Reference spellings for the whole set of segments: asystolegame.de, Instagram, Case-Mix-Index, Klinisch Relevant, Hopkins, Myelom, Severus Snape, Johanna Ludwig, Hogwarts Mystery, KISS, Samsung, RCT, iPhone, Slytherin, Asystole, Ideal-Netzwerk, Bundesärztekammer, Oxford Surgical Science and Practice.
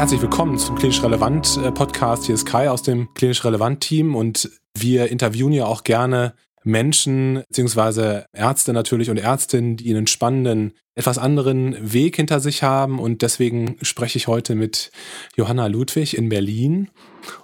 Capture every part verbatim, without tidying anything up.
Herzlich willkommen zum Klinisch Relevant Podcast. Hier ist Kai aus dem Klinisch Relevant Team und wir interviewen ja auch gerne Menschen bzw. Ärzte natürlich und Ärztinnen, die einen spannenden, etwas anderen Weg hinter sich haben. Und deswegen spreche ich heute mit Johanna Ludwig in Berlin.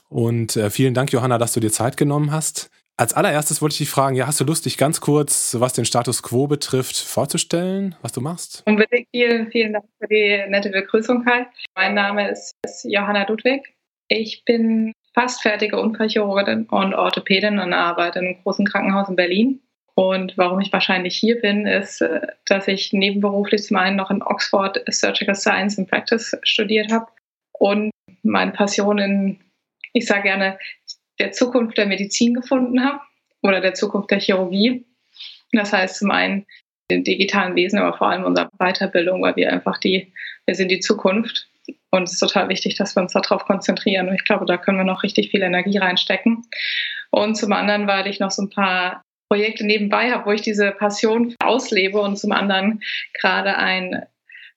Und vielen Dank, Johanna, dass du dir Zeit genommen hast. Als allererstes wollte ich dich fragen, ja, hast du Lust, dich ganz kurz, was den Status Quo betrifft, vorzustellen, was du machst? Unbedingt. Vielen, vielen Dank für die nette Begrüßung, Kai. Mein Name ist, ist Johanna Ludwig. Ich bin fast fertige Unfallchirurgin und Orthopädin und arbeite im großen Krankenhaus in Berlin. Und warum ich wahrscheinlich hier bin, ist, dass ich nebenberuflich zum einen noch in Oxford Surgical Science and Practice studiert habe und meine Passion in, ich sage gerne, der Zukunft der Medizin gefunden habe oder der Zukunft der Chirurgie. Das heißt zum einen den digitalen Wesen, aber vor allem unsere Weiterbildung, weil wir einfach die, wir sind die Zukunft und es ist total wichtig, dass wir uns darauf konzentrieren und ich glaube, da können wir noch richtig viel Energie reinstecken. Und zum anderen, weil ich noch so ein paar Projekte nebenbei habe, wo ich diese Passion auslebe und zum anderen gerade ein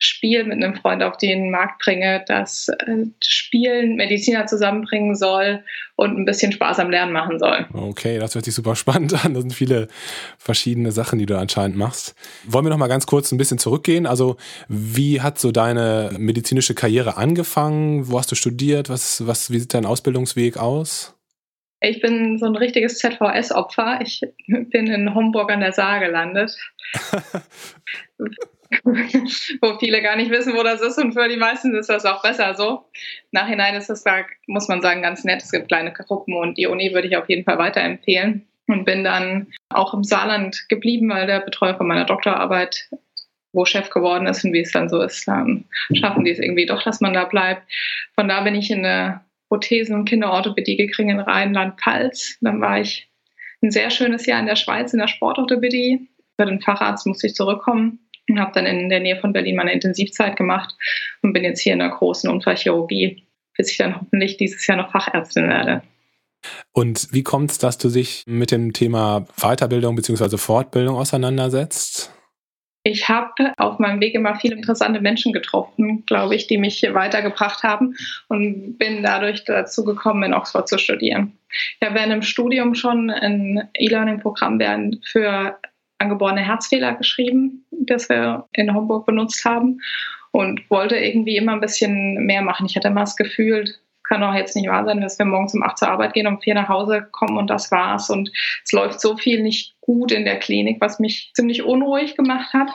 Spiel mit einem Freund auf den Markt bringe, das äh, Spielen Mediziner zusammenbringen soll und ein bisschen Spaß am Lernen machen soll. Okay, das hört sich super spannend an. Das sind viele verschiedene Sachen, die du anscheinend machst. Wollen wir noch mal ganz kurz ein bisschen zurückgehen? Also wie hat so deine medizinische Karriere angefangen? Wo hast du studiert? Was, was, wie sieht dein Ausbildungsweg aus? Ich bin so ein richtiges Z V S-Opfer. Ich bin in Homburg an der Saar gelandet. Wo viele gar nicht wissen, wo das ist und für die meisten ist das auch besser so. Nachhinein ist das, muss man sagen, ganz nett. Es gibt kleine Gruppen und die Uni würde ich auf jeden Fall weiterempfehlen und bin dann auch im Saarland geblieben, weil der Betreuer von meiner Doktorarbeit wo Chef geworden ist und wie es dann so ist, dann schaffen die es irgendwie doch, dass man da bleibt. Von da bin ich in eine Prothesen- und Kinderorthopädie gekriegt in Rheinland-Pfalz. Dann war ich ein sehr schönes Jahr in der Schweiz in der Sportorthopädie. Für den Facharzt musste ich zurückkommen. Und habe dann in der Nähe von Berlin meine Intensivzeit gemacht und bin jetzt hier in einer großen Unfallchirurgie, bis ich dann hoffentlich dieses Jahr noch Fachärztin werde. Und wie kommt es, dass du dich mit dem Thema Weiterbildung bzw. Fortbildung auseinandersetzt? Ich habe auf meinem Weg immer viele interessante Menschen getroffen, glaube ich, die mich weitergebracht haben und bin dadurch dazu gekommen, in Oxford zu studieren. Ich habe während dem Studium schon ein E-Learning-Programm für angeborene Herzfehler geschrieben, das wir in Homburg benutzt haben und wollte irgendwie immer ein bisschen mehr machen. Ich hatte immer das Gefühl, kann doch jetzt nicht wahr sein, dass wir morgens um acht zur Arbeit gehen, um vier nach Hause kommen und das war's. Und es läuft so viel nicht gut in der Klinik, was mich ziemlich unruhig gemacht hat.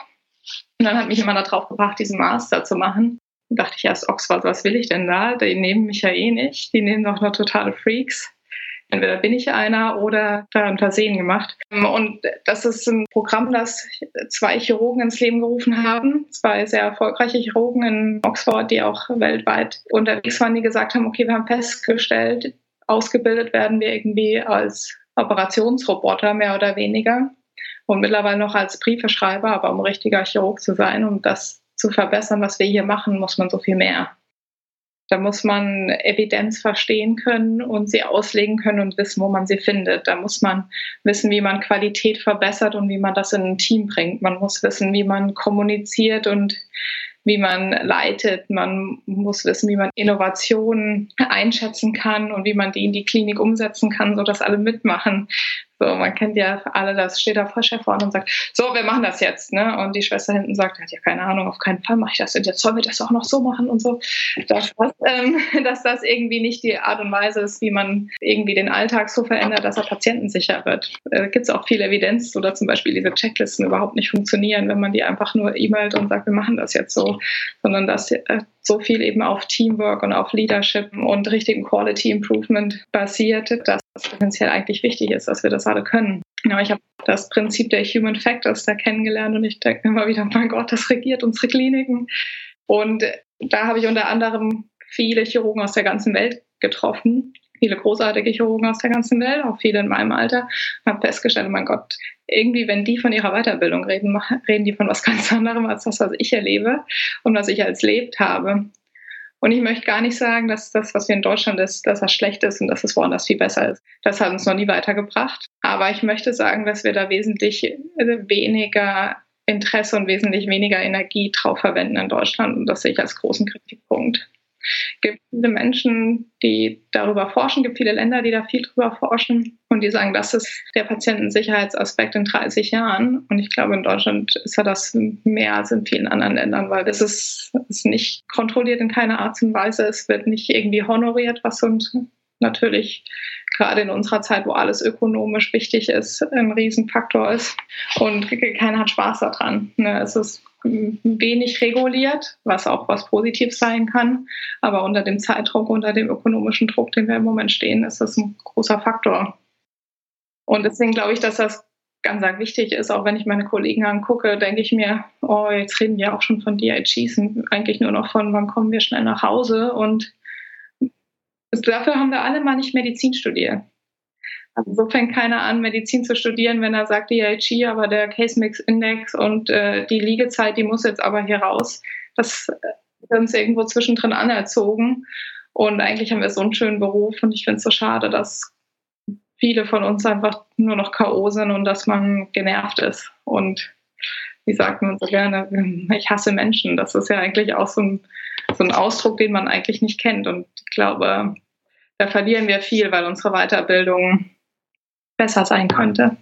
Und dann hat mich immer darauf gebracht, diesen Master zu machen. Dann dachte ich erst, Oxford, was will ich denn da? Die nehmen mich ja eh nicht. Die nehmen doch nur totale Freaks. Entweder bin ich einer oder da ein Versehen gemacht. Und das ist ein Programm, das zwei Chirurgen ins Leben gerufen haben. Zwei sehr erfolgreiche Chirurgen in Oxford, die auch weltweit unterwegs waren, die gesagt haben, okay, wir haben festgestellt, ausgebildet werden wir irgendwie als Operationsroboter mehr oder weniger und mittlerweile noch als Briefeschreiber, aber um richtiger Chirurg zu sein und um das zu verbessern, was wir hier machen, muss man so viel mehr. Da muss man Evidenz verstehen können und sie auslegen können und wissen, wo man sie findet. Da muss man wissen, wie man Qualität verbessert und wie man das in ein Team bringt. Man muss wissen, wie man kommuniziert und wie man leitet. Man muss wissen, wie man Innovationen einschätzen kann und wie man die in die Klinik umsetzen kann, sodass alle mitmachen. So, man kennt ja alle, das steht da Chef vorne und sagt, so, wir machen das jetzt, ne? Und die Schwester hinten sagt, hat ja keine Ahnung, auf keinen Fall mache ich das. Und jetzt sollen wir das auch noch so machen und so. Dass das, ähm, dass das irgendwie nicht die Art und Weise ist, wie man irgendwie den Alltag so verändert, dass er patientensicher wird. Da äh, gibt es auch viel Evidenz, so dass zum Beispiel diese Checklisten überhaupt nicht funktionieren, wenn man die einfach nur e-mailt und sagt, wir machen das jetzt so. Sondern dass äh, so viel eben auf Teamwork und auf Leadership und richtigen Quality Improvement basiert, dass was potenziell eigentlich wichtig ist, dass wir das alle können. Aber ich habe das Prinzip der Human Factors da kennengelernt und ich denke immer wieder, mein Gott, das regiert unsere Kliniken. Und da habe ich unter anderem viele Chirurgen aus der ganzen Welt getroffen, viele großartige Chirurgen aus der ganzen Welt, auch viele in meinem Alter, und habe festgestellt, mein Gott, irgendwie, wenn die von ihrer Weiterbildung reden, reden die von was ganz anderem als das, was ich erlebe und was ich als lebt habe. Und ich möchte gar nicht sagen, dass das, was wir in Deutschland ist, dass das schlecht ist und dass es woanders viel besser ist. Das hat uns noch nie weitergebracht. Aber ich möchte sagen, dass wir da wesentlich weniger Interesse und wesentlich weniger Energie drauf verwenden in Deutschland. Und das sehe ich als großen Kritikpunkt. gibt viele Menschen, die darüber forschen, gibt viele Länder, die da viel drüber forschen und die sagen, das ist der Patientensicherheitsaspekt in dreißig Jahren. Und ich glaube, in Deutschland ist ja das mehr als in vielen anderen Ländern, weil das ist, ist nicht kontrolliert in keiner Art und Weise. Es wird nicht irgendwie honoriert, was und natürlich gerade in unserer Zeit, wo alles ökonomisch wichtig ist, ein Riesenfaktor ist und keiner hat Spaß daran. Es ist wenig reguliert, was auch was Positives sein kann, aber unter dem Zeitdruck, unter dem ökonomischen Druck, den wir im Moment stehen, ist das ein großer Faktor. Und deswegen glaube ich, dass das ganz wichtig ist, auch wenn ich meine Kollegen angucke, denke ich mir, oh, jetzt reden wir auch schon von D I Gs und eigentlich nur noch von, wann kommen wir schnell nach Hause, und dafür haben wir alle mal nicht Medizin studiert. Also so fängt keiner an, Medizin zu studieren, wenn er sagt, D I G, aber der Case-Mix-Index und äh, die Liegezeit, die muss jetzt aber hier raus. Das wird uns irgendwo zwischendrin anerzogen. Und eigentlich haben wir so einen schönen Beruf und ich finde es so schade, dass viele von uns einfach nur noch K O sind und dass man genervt ist. Und wie sagt man so gerne, ich hasse Menschen. Das ist ja eigentlich auch so ein, so ein Ausdruck, den man eigentlich nicht kennt. Und ich glaube, da verlieren wir viel, weil unsere Weiterbildung besser sein könnte.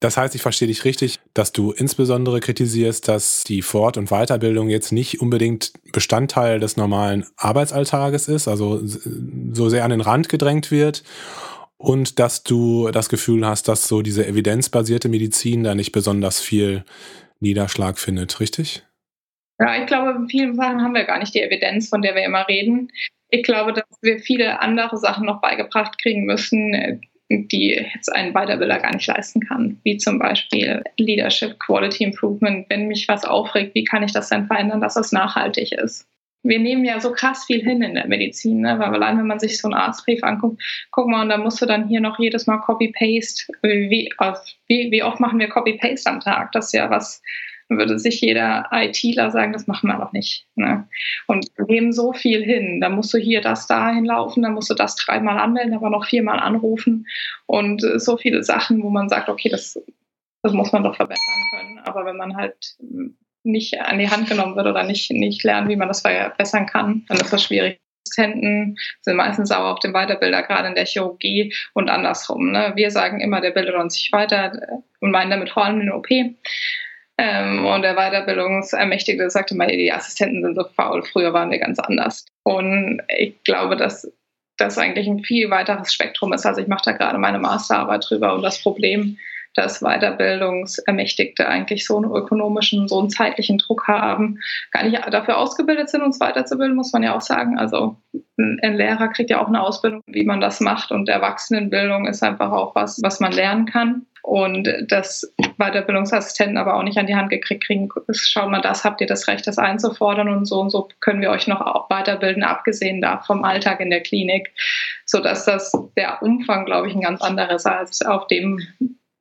Das heißt, ich verstehe dich richtig, dass du insbesondere kritisierst, dass die Fort- und Weiterbildung jetzt nicht unbedingt Bestandteil des normalen Arbeitsalltages ist, also so sehr an den Rand gedrängt wird, und dass du das Gefühl hast, dass so diese evidenzbasierte Medizin da nicht besonders viel Niederschlag findet, richtig? Ja, ich glaube, in vielen Sachen haben wir gar nicht die Evidenz, von der wir immer reden. Ich glaube, dass wir viele andere Sachen noch beigebracht kriegen müssen, die jetzt ein Weiterbilder gar nicht leisten kann, wie zum Beispiel Leadership, Quality Improvement. Wenn mich was aufregt, wie kann ich das denn verändern, dass das nachhaltig ist? Wir nehmen ja so krass viel hin in der Medizin, ne? Weil allein, wenn man sich so einen Arztbrief anguckt, guck mal, und da musst du dann hier noch jedes Mal Copy-Paste. Wie, wie, wie oft machen wir Copy-Paste am Tag? Das ist ja was, würde sich jeder ITler sagen, das machen wir noch nicht. Ne? Und wir nehmen so viel hin. Da musst du hier das dahin laufen, dann musst du das dreimal anmelden, aber noch viermal anrufen. Und so viele Sachen, wo man sagt, okay, das, das muss man doch verbessern können. Aber wenn man halt nicht an die Hand genommen wird oder nicht, nicht lernen, wie man das verbessern kann, dann ist das schwierig. Assistenten sind meistens sauer auf den Weiterbilder, gerade in der Chirurgie und andersrum. Ne? Wir sagen immer, der bildet uns nicht weiter und meinen damit vor allem den O P. Ähm, und der Weiterbildungsermächtigte sagte mal, die Assistenten sind so faul, früher waren wir ganz anders. Und ich glaube, dass das eigentlich ein viel weiteres Spektrum ist. Also ich mache da gerade meine Masterarbeit drüber und das Problem, dass Weiterbildungsermächtigte eigentlich so einen ökonomischen, so einen zeitlichen Druck haben, gar nicht dafür ausgebildet sind, uns weiterzubilden, muss man ja auch sagen. Also ein Lehrer kriegt ja auch eine Ausbildung, wie man das macht, und Erwachsenenbildung ist einfach auch was, was man lernen kann. Und dass Weiterbildungsassistenten aber auch nicht an die Hand gekriegt kriegen, schaut mal, das habt ihr das Recht, das einzufordern, und so und so können wir euch noch weiterbilden, abgesehen da vom Alltag in der Klinik, sodass das der Umfang, glaube ich, ein ganz anderer ist als auf dem,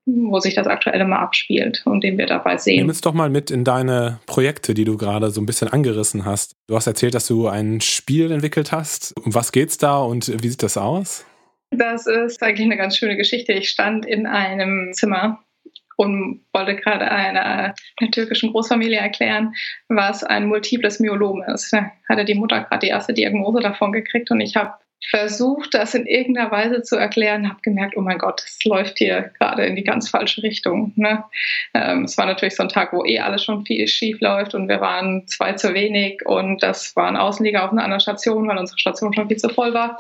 wo sich das aktuelle mal abspielt und den wir dabei sehen. Nimm uns doch mal mit in deine Projekte, die du gerade so ein bisschen angerissen hast. Du hast erzählt, dass du ein Spiel entwickelt hast. Um was geht's da und wie sieht das aus? Das ist eigentlich eine ganz schöne Geschichte. Ich stand in einem Zimmer und wollte gerade einer, einer türkischen Großfamilie erklären, was ein multiples Myelom ist. Da hatte die Mutter gerade die erste Diagnose davon gekriegt und ich habe versucht, das in irgendeiner Weise zu erklären, habe gemerkt, oh mein Gott, es läuft hier gerade in die ganz falsche Richtung. Ne? Ähm, es war natürlich so ein Tag, wo eh alles schon viel schief läuft und wir waren zwei zu wenig und das war ein Außenlieger auf einer anderen Station, weil unsere Station schon viel zu voll war.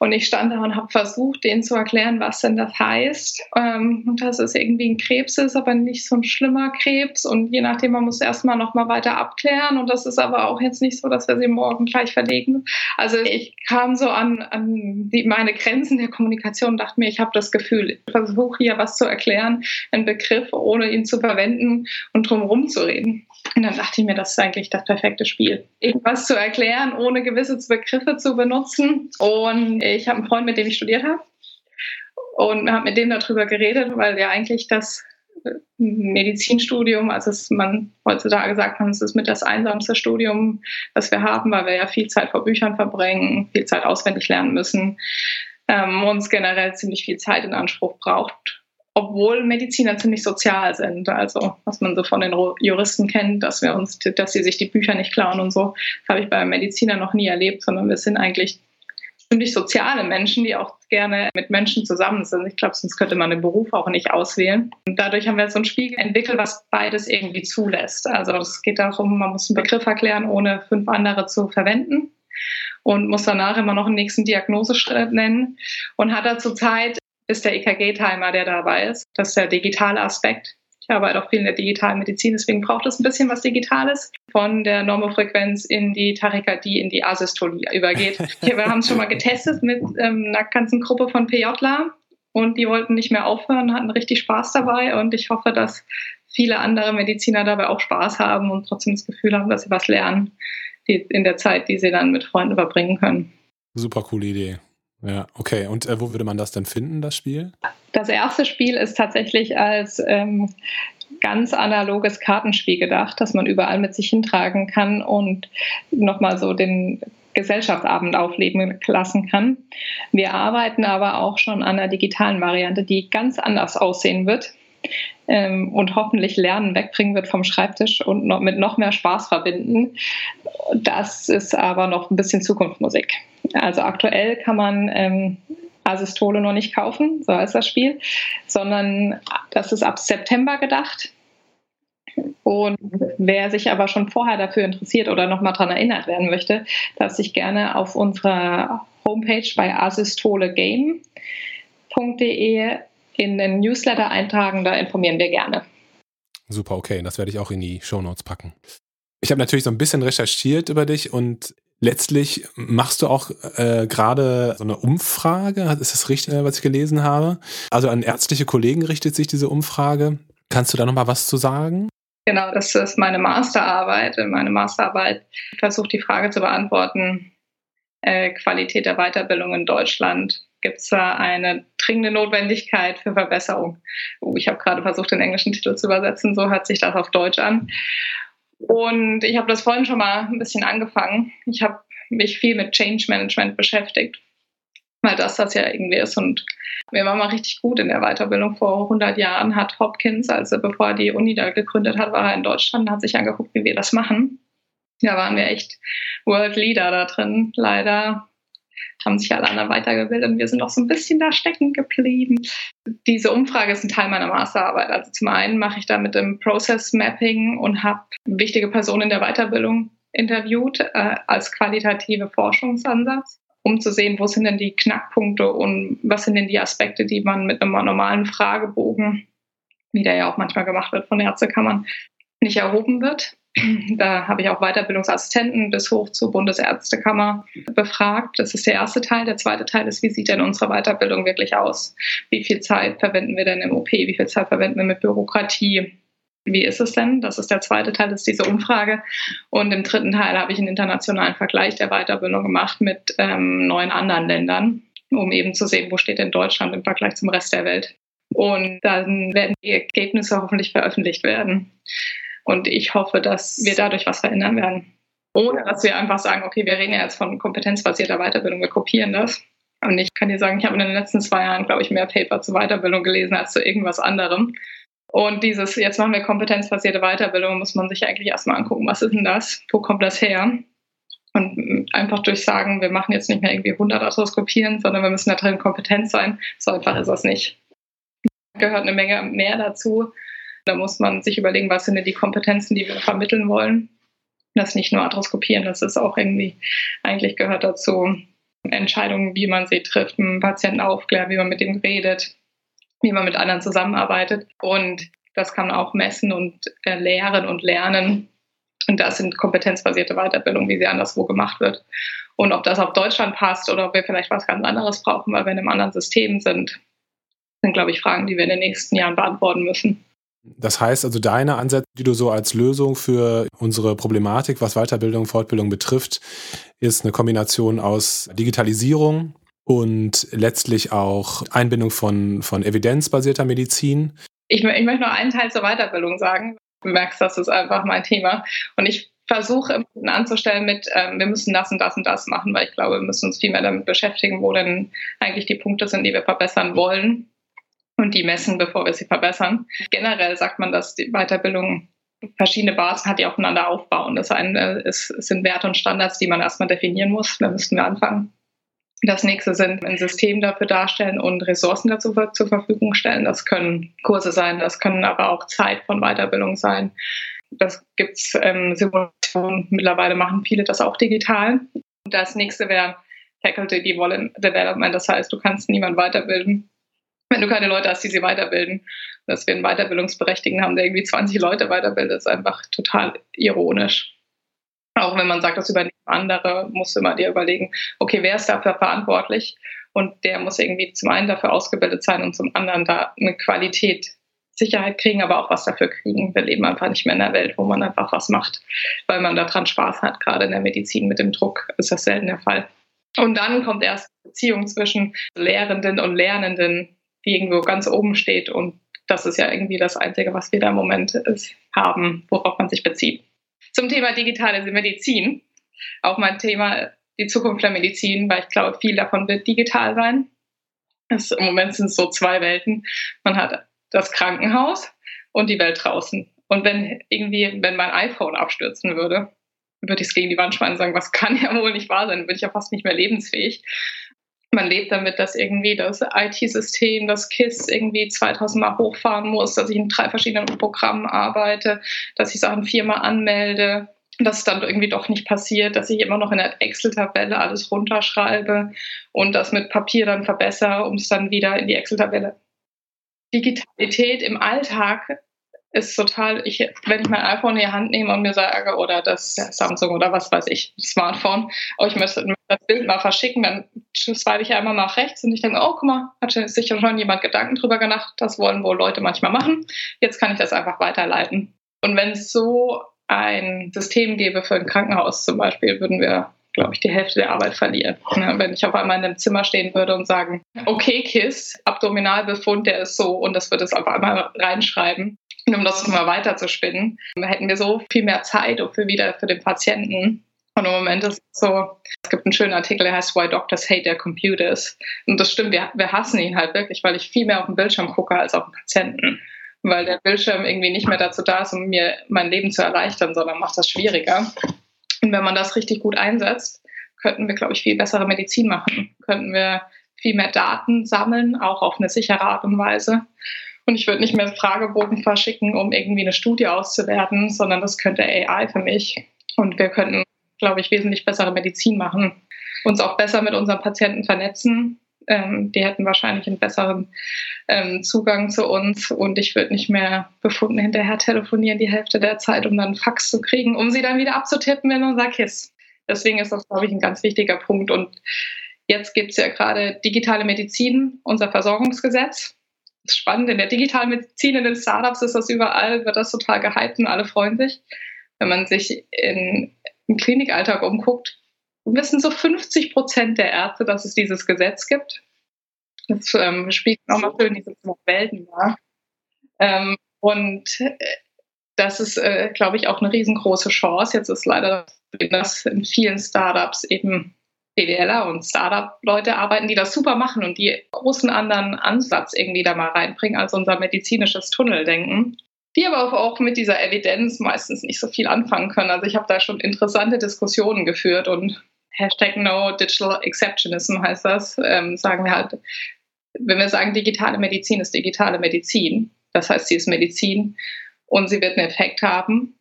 Und ich stand da und habe versucht, denen zu erklären, was denn das heißt. Ähm, und dass es irgendwie ein Krebs ist, aber nicht so ein schlimmer Krebs. Und je nachdem, man muss erstmal nochmal weiter abklären. Und das ist aber auch jetzt nicht so, dass wir sie morgen gleich verlegen. Also ich kam so an an die, meine Grenzen der Kommunikation, dachte mir, ich habe das Gefühl, ich versuche hier was zu erklären, einen Begriff, ohne ihn zu verwenden und drumherum zu reden. Und dann dachte ich mir, das ist eigentlich das perfekte Spiel. Irgendwas zu erklären, ohne gewisse Begriffe zu benutzen. Und ich habe einen Freund, mit dem ich studiert habe, und habe mit dem darüber geredet, weil ja eigentlich das Medizinstudium, also es, man heutzutage sagt, man, es ist mit das einsamste Studium, das wir haben, weil wir ja viel Zeit vor Büchern verbringen, viel Zeit auswendig lernen müssen, ähm, uns generell ziemlich viel Zeit in Anspruch braucht, obwohl Mediziner ziemlich sozial sind. Also was man so von den Juristen kennt, dass wir uns, dass sie sich die Bücher nicht klauen und so, das habe ich bei Medizinern noch nie erlebt, sondern wir sind eigentlich ziemlich soziale Menschen, die auch gerne mit Menschen zusammen sind. Ich glaube, sonst könnte man den Beruf auch nicht auswählen. Und dadurch haben wir so ein Spiel entwickelt, was beides irgendwie zulässt. Also es geht darum, man muss einen Begriff erklären, ohne fünf andere zu verwenden und muss danach immer noch einen nächsten Diagnoseschritt nennen und hat dazu Zeit, bis der E K G-Timer, der dabei ist. Das ist der digitale Aspekt. Ich arbeite auch viel in der digitalen Medizin, deswegen braucht es ein bisschen was Digitales. Von der Normofrequenz in die Tachykardie, in die Asystolie übergeht. Wir haben es schon mal getestet mit ähm, einer ganzen Gruppe von P Jler und die wollten nicht mehr aufhören, hatten richtig Spaß dabei und ich hoffe, dass viele andere Mediziner dabei auch Spaß haben und trotzdem das Gefühl haben, dass sie was lernen die, in der Zeit, die sie dann mit Freunden verbringen können. Super coole Idee. Ja, okay. Und äh, wo würde man das denn finden, das Spiel? Das erste Spiel ist tatsächlich als ähm, ganz analoges Kartenspiel gedacht, das man überall mit sich hintragen kann und nochmal so den Gesellschaftsabend aufleben lassen kann. Wir arbeiten aber auch schon an einer digitalen Variante, die ganz anders aussehen wird ähm, und hoffentlich Lernen wegbringen wird vom Schreibtisch und noch mit noch mehr Spaß verbinden. Das ist aber noch ein bisschen Zukunftsmusik. Also aktuell kann man ähm, Asystole noch nicht kaufen, so heißt das Spiel, sondern das ist ab September gedacht. Und wer sich aber schon vorher dafür interessiert oder nochmal daran erinnert werden möchte, darf sich gerne auf unserer Homepage bei asystolegame punkt de in den Newsletter eintragen, da informieren wir gerne. Super, okay, das werde ich auch in die Shownotes packen. Ich habe natürlich so ein bisschen recherchiert über dich und letztlich machst du auch äh, gerade so eine Umfrage, ist das richtig, was ich gelesen habe? Also an ärztliche Kollegen richtet sich diese Umfrage. Kannst du da nochmal was zu sagen? Genau, das ist meine Masterarbeit. Meine Masterarbeit versucht die Frage zu beantworten, äh, Qualität der Weiterbildung in Deutschland. Gibt es da eine dringende Notwendigkeit für Verbesserung? Oh, ich habe gerade versucht, den englischen Titel zu übersetzen, so hört sich das auf Deutsch an. Und ich habe das vorhin schon mal ein bisschen angefangen. Ich habe mich viel mit Change Management beschäftigt, weil das das ja irgendwie ist. Und wir waren mal richtig gut in der Weiterbildung. Vor hundert Jahren hat Hopkins, also bevor er die Uni da gegründet hat, war er in Deutschland und hat sich angeguckt, wie wir das machen. Da waren wir echt World Leader da drin. Leider haben sich alle anderen weitergebildet und wir sind noch so ein bisschen da stecken geblieben. Diese Umfrage ist ein Teil meiner Masterarbeit. Also zum einen mache ich da mit dem Process Mapping und habe wichtige Personen in der Weiterbildung interviewt äh, als qualitative Forschungsansatz, um zu sehen, wo sind denn die Knackpunkte und was sind denn die Aspekte, die man mit einem normalen Fragebogen, wie der ja auch manchmal gemacht wird von Ärztekammern, nicht erhoben wird. Da habe ich auch Weiterbildungsassistenten bis hoch zur Bundesärztekammer befragt. Das ist der erste Teil. Der zweite Teil ist, wie sieht denn unsere Weiterbildung wirklich aus? Wie viel Zeit verwenden wir denn im O P? Wie viel Zeit verwenden wir mit Bürokratie? Wie ist es denn? Das ist der zweite Teil, das ist diese Umfrage. Und im dritten Teil habe ich einen internationalen Vergleich der Weiterbildung gemacht mit ähm, neun anderen Ländern, um eben zu sehen, wo steht denn Deutschland im Vergleich zum Rest der Welt. Und dann werden die Ergebnisse hoffentlich veröffentlicht werden. Und ich hoffe, dass wir dadurch was verändern werden. Ohne dass wir einfach sagen, okay, wir reden ja jetzt von kompetenzbasierter Weiterbildung, wir kopieren das. Und ich kann dir sagen, ich habe in den letzten zwei Jahren, glaube ich, mehr Paper zur Weiterbildung gelesen als zu irgendwas anderem. Und dieses, jetzt machen wir kompetenzbasierte Weiterbildung, muss man sich eigentlich erstmal angucken, was ist denn das? Wo kommt das her? Und einfach durch sagen, wir machen jetzt nicht mehr irgendwie hundert Autos kopieren, sondern wir müssen da drin kompetent sein. So einfach ist das nicht. Da gehört eine Menge mehr dazu. Da muss man sich überlegen, was sind denn die Kompetenzen, die wir vermitteln wollen. Das nicht nur arthroskopieren, das ist auch irgendwie, eigentlich gehört dazu, Entscheidungen, wie man sie trifft, einen Patienten aufklärt, wie man mit ihm redet, wie man mit anderen zusammenarbeitet. Und das kann man auch messen und äh, lehren und lernen. Und das sind kompetenzbasierte Weiterbildung, wie sie anderswo gemacht wird. Und ob das auf Deutschland passt oder ob wir vielleicht was ganz anderes brauchen, weil wir in einem anderen System sind, sind, glaube ich, Fragen, die wir in den nächsten Jahren beantworten müssen. Das heißt also, deine Ansätze, die du so als Lösung für unsere Problematik, was Weiterbildung und Fortbildung betrifft, ist eine Kombination aus Digitalisierung und letztlich auch Einbindung von, von evidenzbasierter Medizin. Ich, ich möchte nur einen Teil zur Weiterbildung sagen. Du merkst, das ist einfach mein Thema. Und ich versuche anzustellen mit, ähm, wir müssen das und das und das machen, weil ich glaube, wir müssen uns viel mehr damit beschäftigen, wo denn eigentlich die Punkte sind, die wir verbessern wollen. und die messen, bevor wir sie verbessern. Generell sagt man, dass die Weiterbildung verschiedene Basen hat, die aufeinander aufbauen. Das eine ist, sind Werte und Standards, die man erstmal definieren muss. Da müssten wir anfangen. Das nächste sind ein System dafür darstellen und Ressourcen dazu zur Verfügung stellen. Das können Kurse sein, das können aber auch Zeit von Weiterbildung sein. Das gibt's ähm, Simulationen. Mittlerweile machen viele das auch digital. Und das nächste wäre Faculty Development. Das heißt, du kannst niemanden weiterbilden, wenn du keine Leute hast, die sie weiterbilden. Dass wir einen Weiterbildungsberechtigten haben, der irgendwie zwanzig Leute weiterbildet, ist einfach total ironisch. Auch wenn man sagt, das übernehmen andere, musst du immer dir überlegen, okay, wer ist dafür verantwortlich? Und der muss irgendwie zum einen dafür ausgebildet sein und zum anderen da eine Qualität, Sicherheit kriegen, aber auch was dafür kriegen. Wir leben einfach nicht mehr in einer Welt, wo man einfach was macht, weil man daran Spaß hat. Gerade in der Medizin mit dem Druck ist das selten der Fall. Und dann kommt erst die Beziehung zwischen Lehrenden und Lernenden, die irgendwo ganz oben steht. Und das ist ja irgendwie das Einzige, was wir da im Moment ist, haben, worauf man sich bezieht. Zum Thema digitale Medizin, auch mein Thema, die Zukunft der Medizin, weil ich glaube, viel davon wird digital sein. Das, im Moment sind es so zwei Welten. Man hat das Krankenhaus und die Welt draußen. Und wenn irgendwie, wenn mein iPhone abstürzen würde, würde ich es gegen die Wand schmeißen und sagen, was kann ja wohl nicht wahr sein, dann bin ich ja fast nicht mehr lebensfähig. Man lebt damit, dass irgendwie das I T-System, das KISS irgendwie zweitausend Mal hochfahren muss, dass ich in drei verschiedenen Programmen arbeite, dass ich Sachen viermal anmelde, dass es dann irgendwie doch nicht passiert, dass ich immer noch in der Excel-Tabelle alles runterschreibe und das mit Papier dann verbessere, um es dann wieder in die Excel-Tabelle. Digitalität im Alltag ist total, ich, wenn ich mein iPhone in die Hand nehme und mir sage, oder das Samsung oder was weiß ich, Smartphone, oh, ich möchte das Bild mal verschicken, dann swipe ich ja einmal nach rechts und ich denke, oh, guck mal, hat sich schon jemand Gedanken drüber gemacht, das wollen wohl Leute manchmal machen, jetzt kann ich das einfach weiterleiten. Und wenn es so ein System gäbe für ein Krankenhaus zum Beispiel, würden wir, glaube ich, die Hälfte der Arbeit verlieren. Wenn ich auf einmal in einem Zimmer stehen würde und sagen, okay, KISS, Abdominalbefund, der ist so, und das würde es auf einmal reinschreiben. Und um das mal weiter zu spinnen, hätten wir so viel mehr Zeit für wieder für den Patienten. Und im Moment ist es so, es gibt einen schönen Artikel, der heißt Why Doctors Hate Their Computers. Und das stimmt, wir, wir hassen ihn halt wirklich, weil ich viel mehr auf den Bildschirm gucke als auf den Patienten. Weil der Bildschirm irgendwie nicht mehr dazu da ist, um mir mein Leben zu erleichtern, sondern macht das schwieriger. Und wenn man das richtig gut einsetzt, könnten wir, glaube ich, viel bessere Medizin machen. Könnten wir viel mehr Daten sammeln, auch auf eine sichere Art und Weise. Und ich würde nicht mehr Fragebogen verschicken, um irgendwie eine Studie auszuwerten, sondern das könnte A I für mich. Und wir könnten, glaube ich, wesentlich bessere Medizin machen. Uns auch besser mit unseren Patienten vernetzen. Ähm, die hätten wahrscheinlich einen besseren ähm, Zugang zu uns. Und ich würde nicht mehr Befunde hinterher telefonieren die Hälfte der Zeit, um dann einen Fax zu kriegen, um sie dann wieder abzutippen in unser KISS. Deswegen ist das, glaube ich, ein ganz wichtiger Punkt. Und jetzt gibt es ja gerade digitale Medizin, unser Versorgungsgesetz. Das ist spannend, in der digitalen Medizin, in den Startups ist das überall, wird das total gehypt und alle freuen sich. Wenn man sich in, im Klinikalltag umguckt, wissen so fünfzig Prozent der Ärzte, dass es dieses Gesetz gibt. Das ähm, spiegelt nochmal schön diese zwei Welten da. Ähm, und das ist, äh, glaube ich, auch eine riesengroße Chance. Jetzt ist leider, dass in vielen Startups eben B W Ler und Startup-Leute arbeiten, die das super machen und die großen anderen Ansatz irgendwie da mal reinbringen als unser medizinisches Tunneldenken, die aber auch mit dieser Evidenz meistens nicht so viel anfangen können. Also ich habe da schon interessante Diskussionen geführt und Hashtag No Digital Exceptionism heißt das, ähm, sagen wir halt, wenn wir sagen, digitale Medizin ist digitale Medizin, das heißt, sie ist Medizin und sie wird einen Effekt haben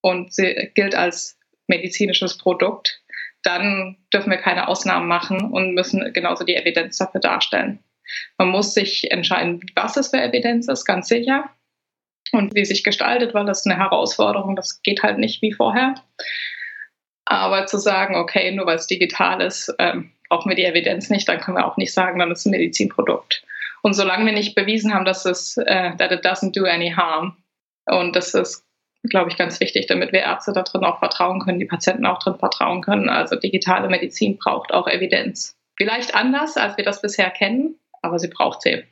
und sie gilt als medizinisches Produkt, dann dürfen wir keine Ausnahmen machen und müssen genauso die Evidenz dafür darstellen. Man muss sich entscheiden, was es für Evidenz ist, ganz sicher, und wie sich gestaltet, weil das ist eine Herausforderung, das geht halt nicht wie vorher. Aber zu sagen, okay, nur weil es digital ist, ähm, brauchen wir die Evidenz nicht, dann können wir auch nicht sagen, dann ist es ein Medizinprodukt. Und solange wir nicht bewiesen haben, dass es äh, that it doesn't do any harm, und das ist, glaube ich, ganz wichtig, damit wir Ärzte da drin auch vertrauen können, die Patienten auch drin vertrauen können. Also digitale Medizin braucht auch Evidenz. Vielleicht anders, als wir das bisher kennen, aber sie braucht sie.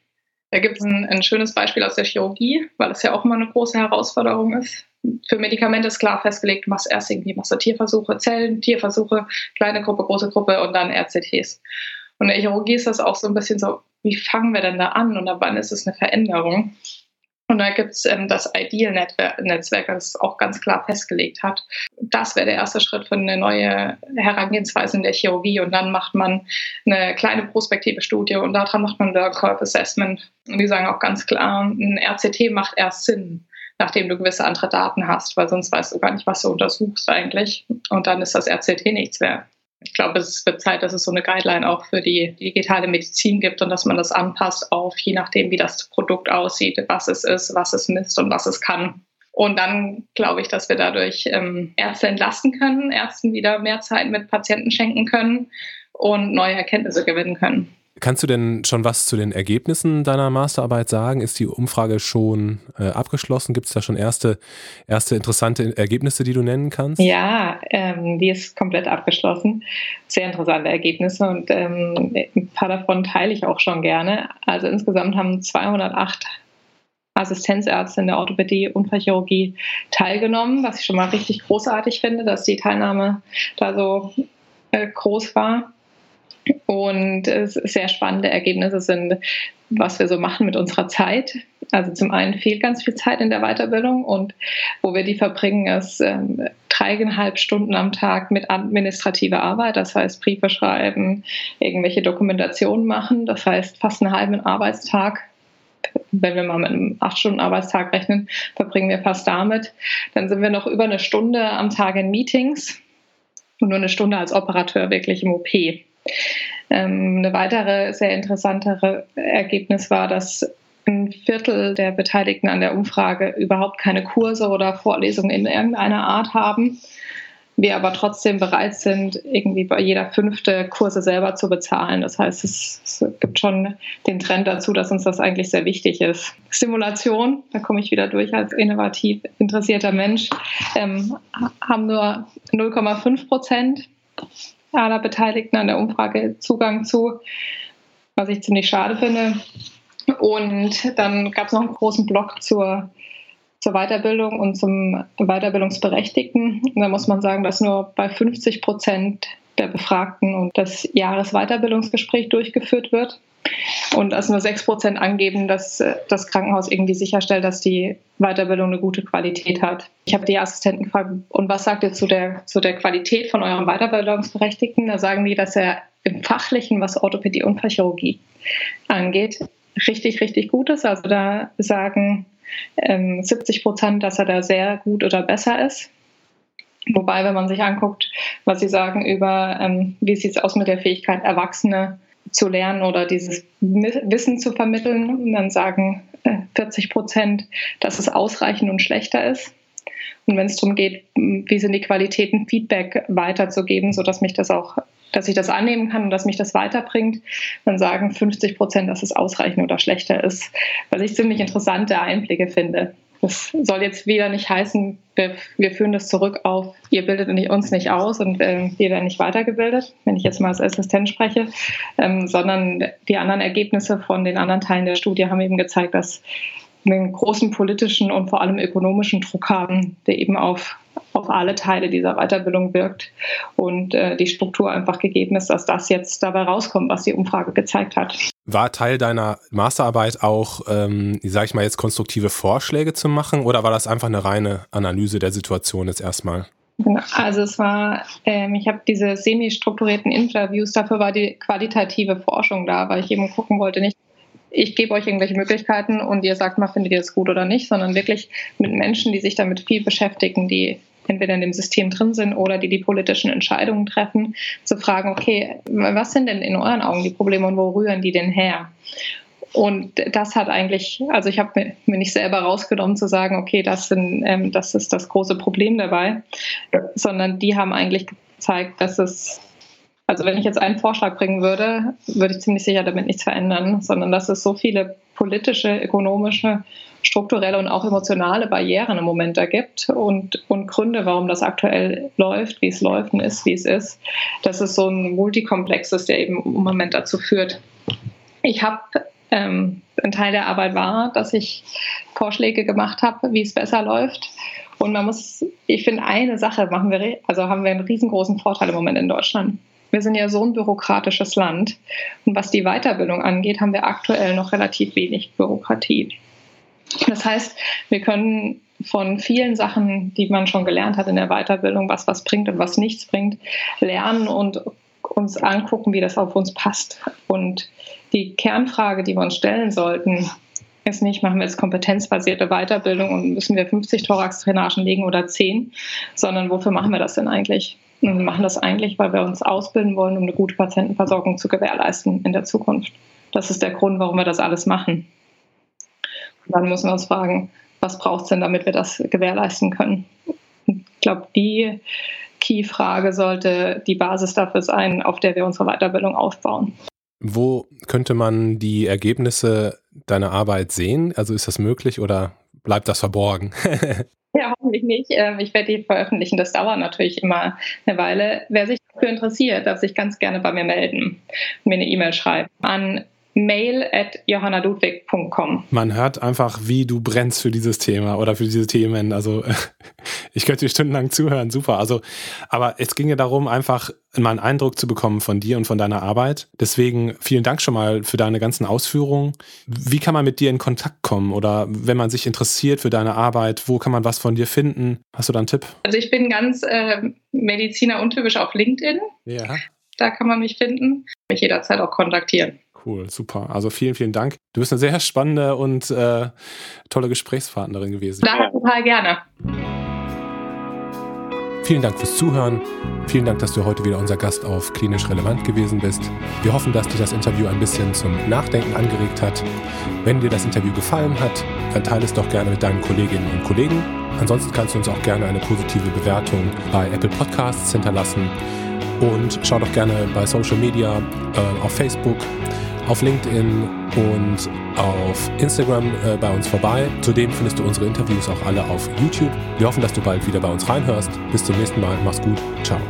Da gibt es ein, ein schönes Beispiel aus der Chirurgie, weil es ja auch immer eine große Herausforderung ist. Für Medikamente ist klar festgelegt, du machst erst irgendwie machst du Tierversuche, Zellen, Tierversuche, kleine Gruppe, große Gruppe und dann R C Ts. Und in der Chirurgie ist das auch so ein bisschen so, wie fangen wir denn da an und ab wann ist es eine Veränderung? Und da gibt es ähm, das Ideal-Netzwerk, das auch ganz klar festgelegt hat. Das wäre der erste Schritt für eine neue Herangehensweise in der Chirurgie. Und dann macht man eine kleine prospektive Studie und daran macht man ein Learning Curve Assessment. Und die sagen auch ganz klar, ein R C T macht erst Sinn, nachdem du gewisse andere Daten hast, weil sonst weißt du gar nicht, was du untersuchst eigentlich. Und dann ist das R C T nichts mehr. Ich glaube, es wird Zeit, dass es so eine Guideline auch für die digitale Medizin gibt und dass man das anpasst auf, je nachdem, wie das Produkt aussieht, was es ist, was es misst und was es kann. Und dann glaube ich, dass wir dadurch ähm, Ärzte entlasten können, Ärzten wieder mehr Zeit mit Patienten schenken können und neue Erkenntnisse gewinnen können. Kannst du denn schon was zu den Ergebnissen deiner Masterarbeit sagen? Ist die Umfrage schon äh, abgeschlossen? Gibt es da schon erste, erste interessante Ergebnisse, die du nennen kannst? Ja, ähm, die ist komplett abgeschlossen. Sehr interessante Ergebnisse und ähm, ein paar davon teile ich auch schon gerne. Also insgesamt haben zweihundertacht Assistenzärzte in der Orthopädie, Unfallchirurgie teilgenommen, was ich schon mal richtig großartig finde, dass die Teilnahme da so äh, groß war. Und sehr spannende Ergebnisse sind, was wir so machen mit unserer Zeit. Also zum einen fehlt ganz viel Zeit in der Weiterbildung und wo wir die verbringen, ist ähm, dreieinhalb Stunden am Tag mit administrativer Arbeit, das heißt Briefe schreiben, irgendwelche Dokumentationen machen, das heißt fast einen halben Arbeitstag. Wenn wir mal mit einem acht-Stunden-Arbeitstag rechnen, verbringen wir fast damit. Dann sind wir noch über eine Stunde am Tag in Meetings und nur eine Stunde als Operateur wirklich im O P. Eine weitere sehr interessantere Ergebnis war, dass ein Viertel der Beteiligten an der Umfrage überhaupt keine Kurse oder Vorlesungen in irgendeiner Art haben, wir aber trotzdem bereit sind, irgendwie bei jeder fünfte Kurse selber zu bezahlen. Das heißt, es gibt schon den Trend dazu, dass uns das eigentlich sehr wichtig ist. Simulation, da komme ich wieder durch als innovativ interessierter Mensch, ähm, haben nur null Komma fünf Prozent aller Beteiligten an der Umfrage Zugang zu, was ich ziemlich schade finde. Und dann gab es noch einen großen Block zur, zur Weiterbildung und zum Weiterbildungsberechtigten. Und da muss man sagen, dass nur bei fünfzig Prozent der Befragten und das Jahresweiterbildungsgespräch durchgeführt wird und dass nur sechs Prozent angeben, dass das Krankenhaus irgendwie sicherstellt, dass die Weiterbildung eine gute Qualität hat. Ich habe die Assistenten gefragt, und was sagt ihr zu der, zu der Qualität von eurem Weiterbildungsberechtigten? Da sagen die, dass er im Fachlichen, was Orthopädie und Unfallchirurgie angeht, richtig, richtig gut ist. Also da sagen ähm, siebzig Prozent, dass er da sehr gut oder besser ist. Wobei, wenn man sich anguckt, was sie sagen über, ähm, wie sieht es aus mit der Fähigkeit, Erwachsene zu lernen oder dieses Wissen zu vermitteln, und dann sagen vierzig Prozent, dass es ausreichend und schlechter ist. Und wenn es darum geht, wie sind die Qualitäten, Feedback weiterzugeben, sodass mich das auch, dass ich das annehmen kann und dass mich das weiterbringt, dann sagen fünfzig Prozent, dass es ausreichend oder schlechter ist. Was ich ziemlich interessante Einblicke finde. Das soll jetzt wieder nicht heißen, wir, wir führen das zurück auf, ihr bildet uns nicht aus und äh, wir werden nicht weitergebildet, wenn ich jetzt mal als Assistent spreche, ähm, sondern die anderen Ergebnisse von den anderen Teilen der Studie haben eben gezeigt, dass wir einen großen politischen und vor allem ökonomischen Druck haben, der eben auf, auf alle Teile dieser Weiterbildung wirkt und äh, die Struktur einfach gegeben ist, dass das jetzt dabei rauskommt, was die Umfrage gezeigt hat. War Teil deiner Masterarbeit auch, ähm, sag ich mal jetzt, konstruktive Vorschläge zu machen oder war das einfach eine reine Analyse der Situation jetzt erstmal? Genau, also es war, ähm, ich habe diese semi-strukturierten Interviews, dafür war die qualitative Forschung da, weil ich eben gucken wollte, nicht ich gebe euch irgendwelche Möglichkeiten und ihr sagt mal, findet ihr das gut oder nicht, sondern wirklich mit Menschen, die sich damit viel beschäftigen, die entweder in dem System drin sind oder die die politischen Entscheidungen treffen, zu fragen, okay, was sind denn in euren Augen die Probleme und wo rühren die denn her? Und das hat eigentlich, also ich habe mir nicht selber rausgenommen zu sagen, okay, das, sind, ähm, das ist das große Problem dabei, sondern die haben eigentlich gezeigt, dass es, also wenn ich jetzt einen Vorschlag bringen würde, würde ich ziemlich sicher damit nichts verändern, sondern dass es so viele politische, ökonomische, strukturelle und auch emotionale Barrieren im Moment da gibt und, und Gründe, warum das aktuell läuft, wie es läuft und ist, wie es ist, dass es so ein Multikomplex ist, der eben im Moment dazu führt. Ich habe, ähm, ein Teil der Arbeit war, dass ich Vorschläge gemacht habe, wie es besser läuft. Und man muss, ich finde, eine Sache machen wir, also haben wir einen riesengroßen Vorteil im Moment in Deutschland. Wir sind ja so ein bürokratisches Land. Und was die Weiterbildung angeht, haben wir aktuell noch relativ wenig Bürokratie. Das heißt, wir können von vielen Sachen, die man schon gelernt hat in der Weiterbildung, was was bringt und was nichts bringt, lernen und uns angucken, wie das auf uns passt. Und die Kernfrage, die wir uns stellen sollten, ist nicht, machen wir jetzt kompetenzbasierte Weiterbildung und müssen wir fünfzig Thoraxdrainagen legen oder zehn, sondern wofür machen wir das denn eigentlich? Und wir machen das eigentlich, weil wir uns ausbilden wollen, um eine gute Patientenversorgung zu gewährleisten in der Zukunft. Das ist der Grund, warum wir das alles machen. Und dann müssen wir uns fragen, was braucht es denn, damit wir das gewährleisten können? Ich glaube, die Key-Frage sollte die Basis dafür sein, auf der wir unsere Weiterbildung aufbauen. Wo könnte man die Ergebnisse deiner Arbeit sehen? Also ist das möglich oder bleibt das verborgen? Ja, hoffentlich nicht. Ich werde die veröffentlichen. Das dauert natürlich immer eine Weile. Wer sich dafür interessiert, darf sich ganz gerne bei mir melden und mir eine E-Mail schreiben an mail at johannaludwig punkt com. Man hört einfach, wie du brennst für dieses Thema oder für diese Themen. Also ich könnte dir stundenlang zuhören, super. Also, aber es ging ja darum, einfach mal einen Eindruck zu bekommen von dir und von deiner Arbeit. Deswegen vielen Dank schon mal für deine ganzen Ausführungen. Wie kann man mit dir in Kontakt kommen oder wenn man sich interessiert für deine Arbeit, wo kann man was von dir finden? Hast du da einen Tipp? Also ich bin ganz äh, Mediziner untypisch auf LinkedIn. Ja. Da kann man mich finden. Mich jederzeit auch kontaktieren. Cool, super. Also vielen, vielen Dank. Du bist eine sehr spannende und äh, tolle Gesprächspartnerin gewesen. Danke, total gerne. Vielen Dank fürs Zuhören. Vielen Dank, dass du heute wieder unser Gast auf Klinisch Relevant gewesen bist. Wir hoffen, dass dir das Interview ein bisschen zum Nachdenken angeregt hat. Wenn dir das Interview gefallen hat, dann teile es doch gerne mit deinen Kolleginnen und Kollegen. Ansonsten kannst du uns auch gerne eine positive Bewertung bei Apple Podcasts hinterlassen. Und schau doch gerne bei Social Media, äh, auf Facebook, auf LinkedIn und auf Instagram äh, bei uns vorbei. Zudem findest du unsere Interviews auch alle auf YouTube. Wir hoffen, dass du bald wieder bei uns reinhörst. Bis zum nächsten Mal. Mach's gut. Ciao.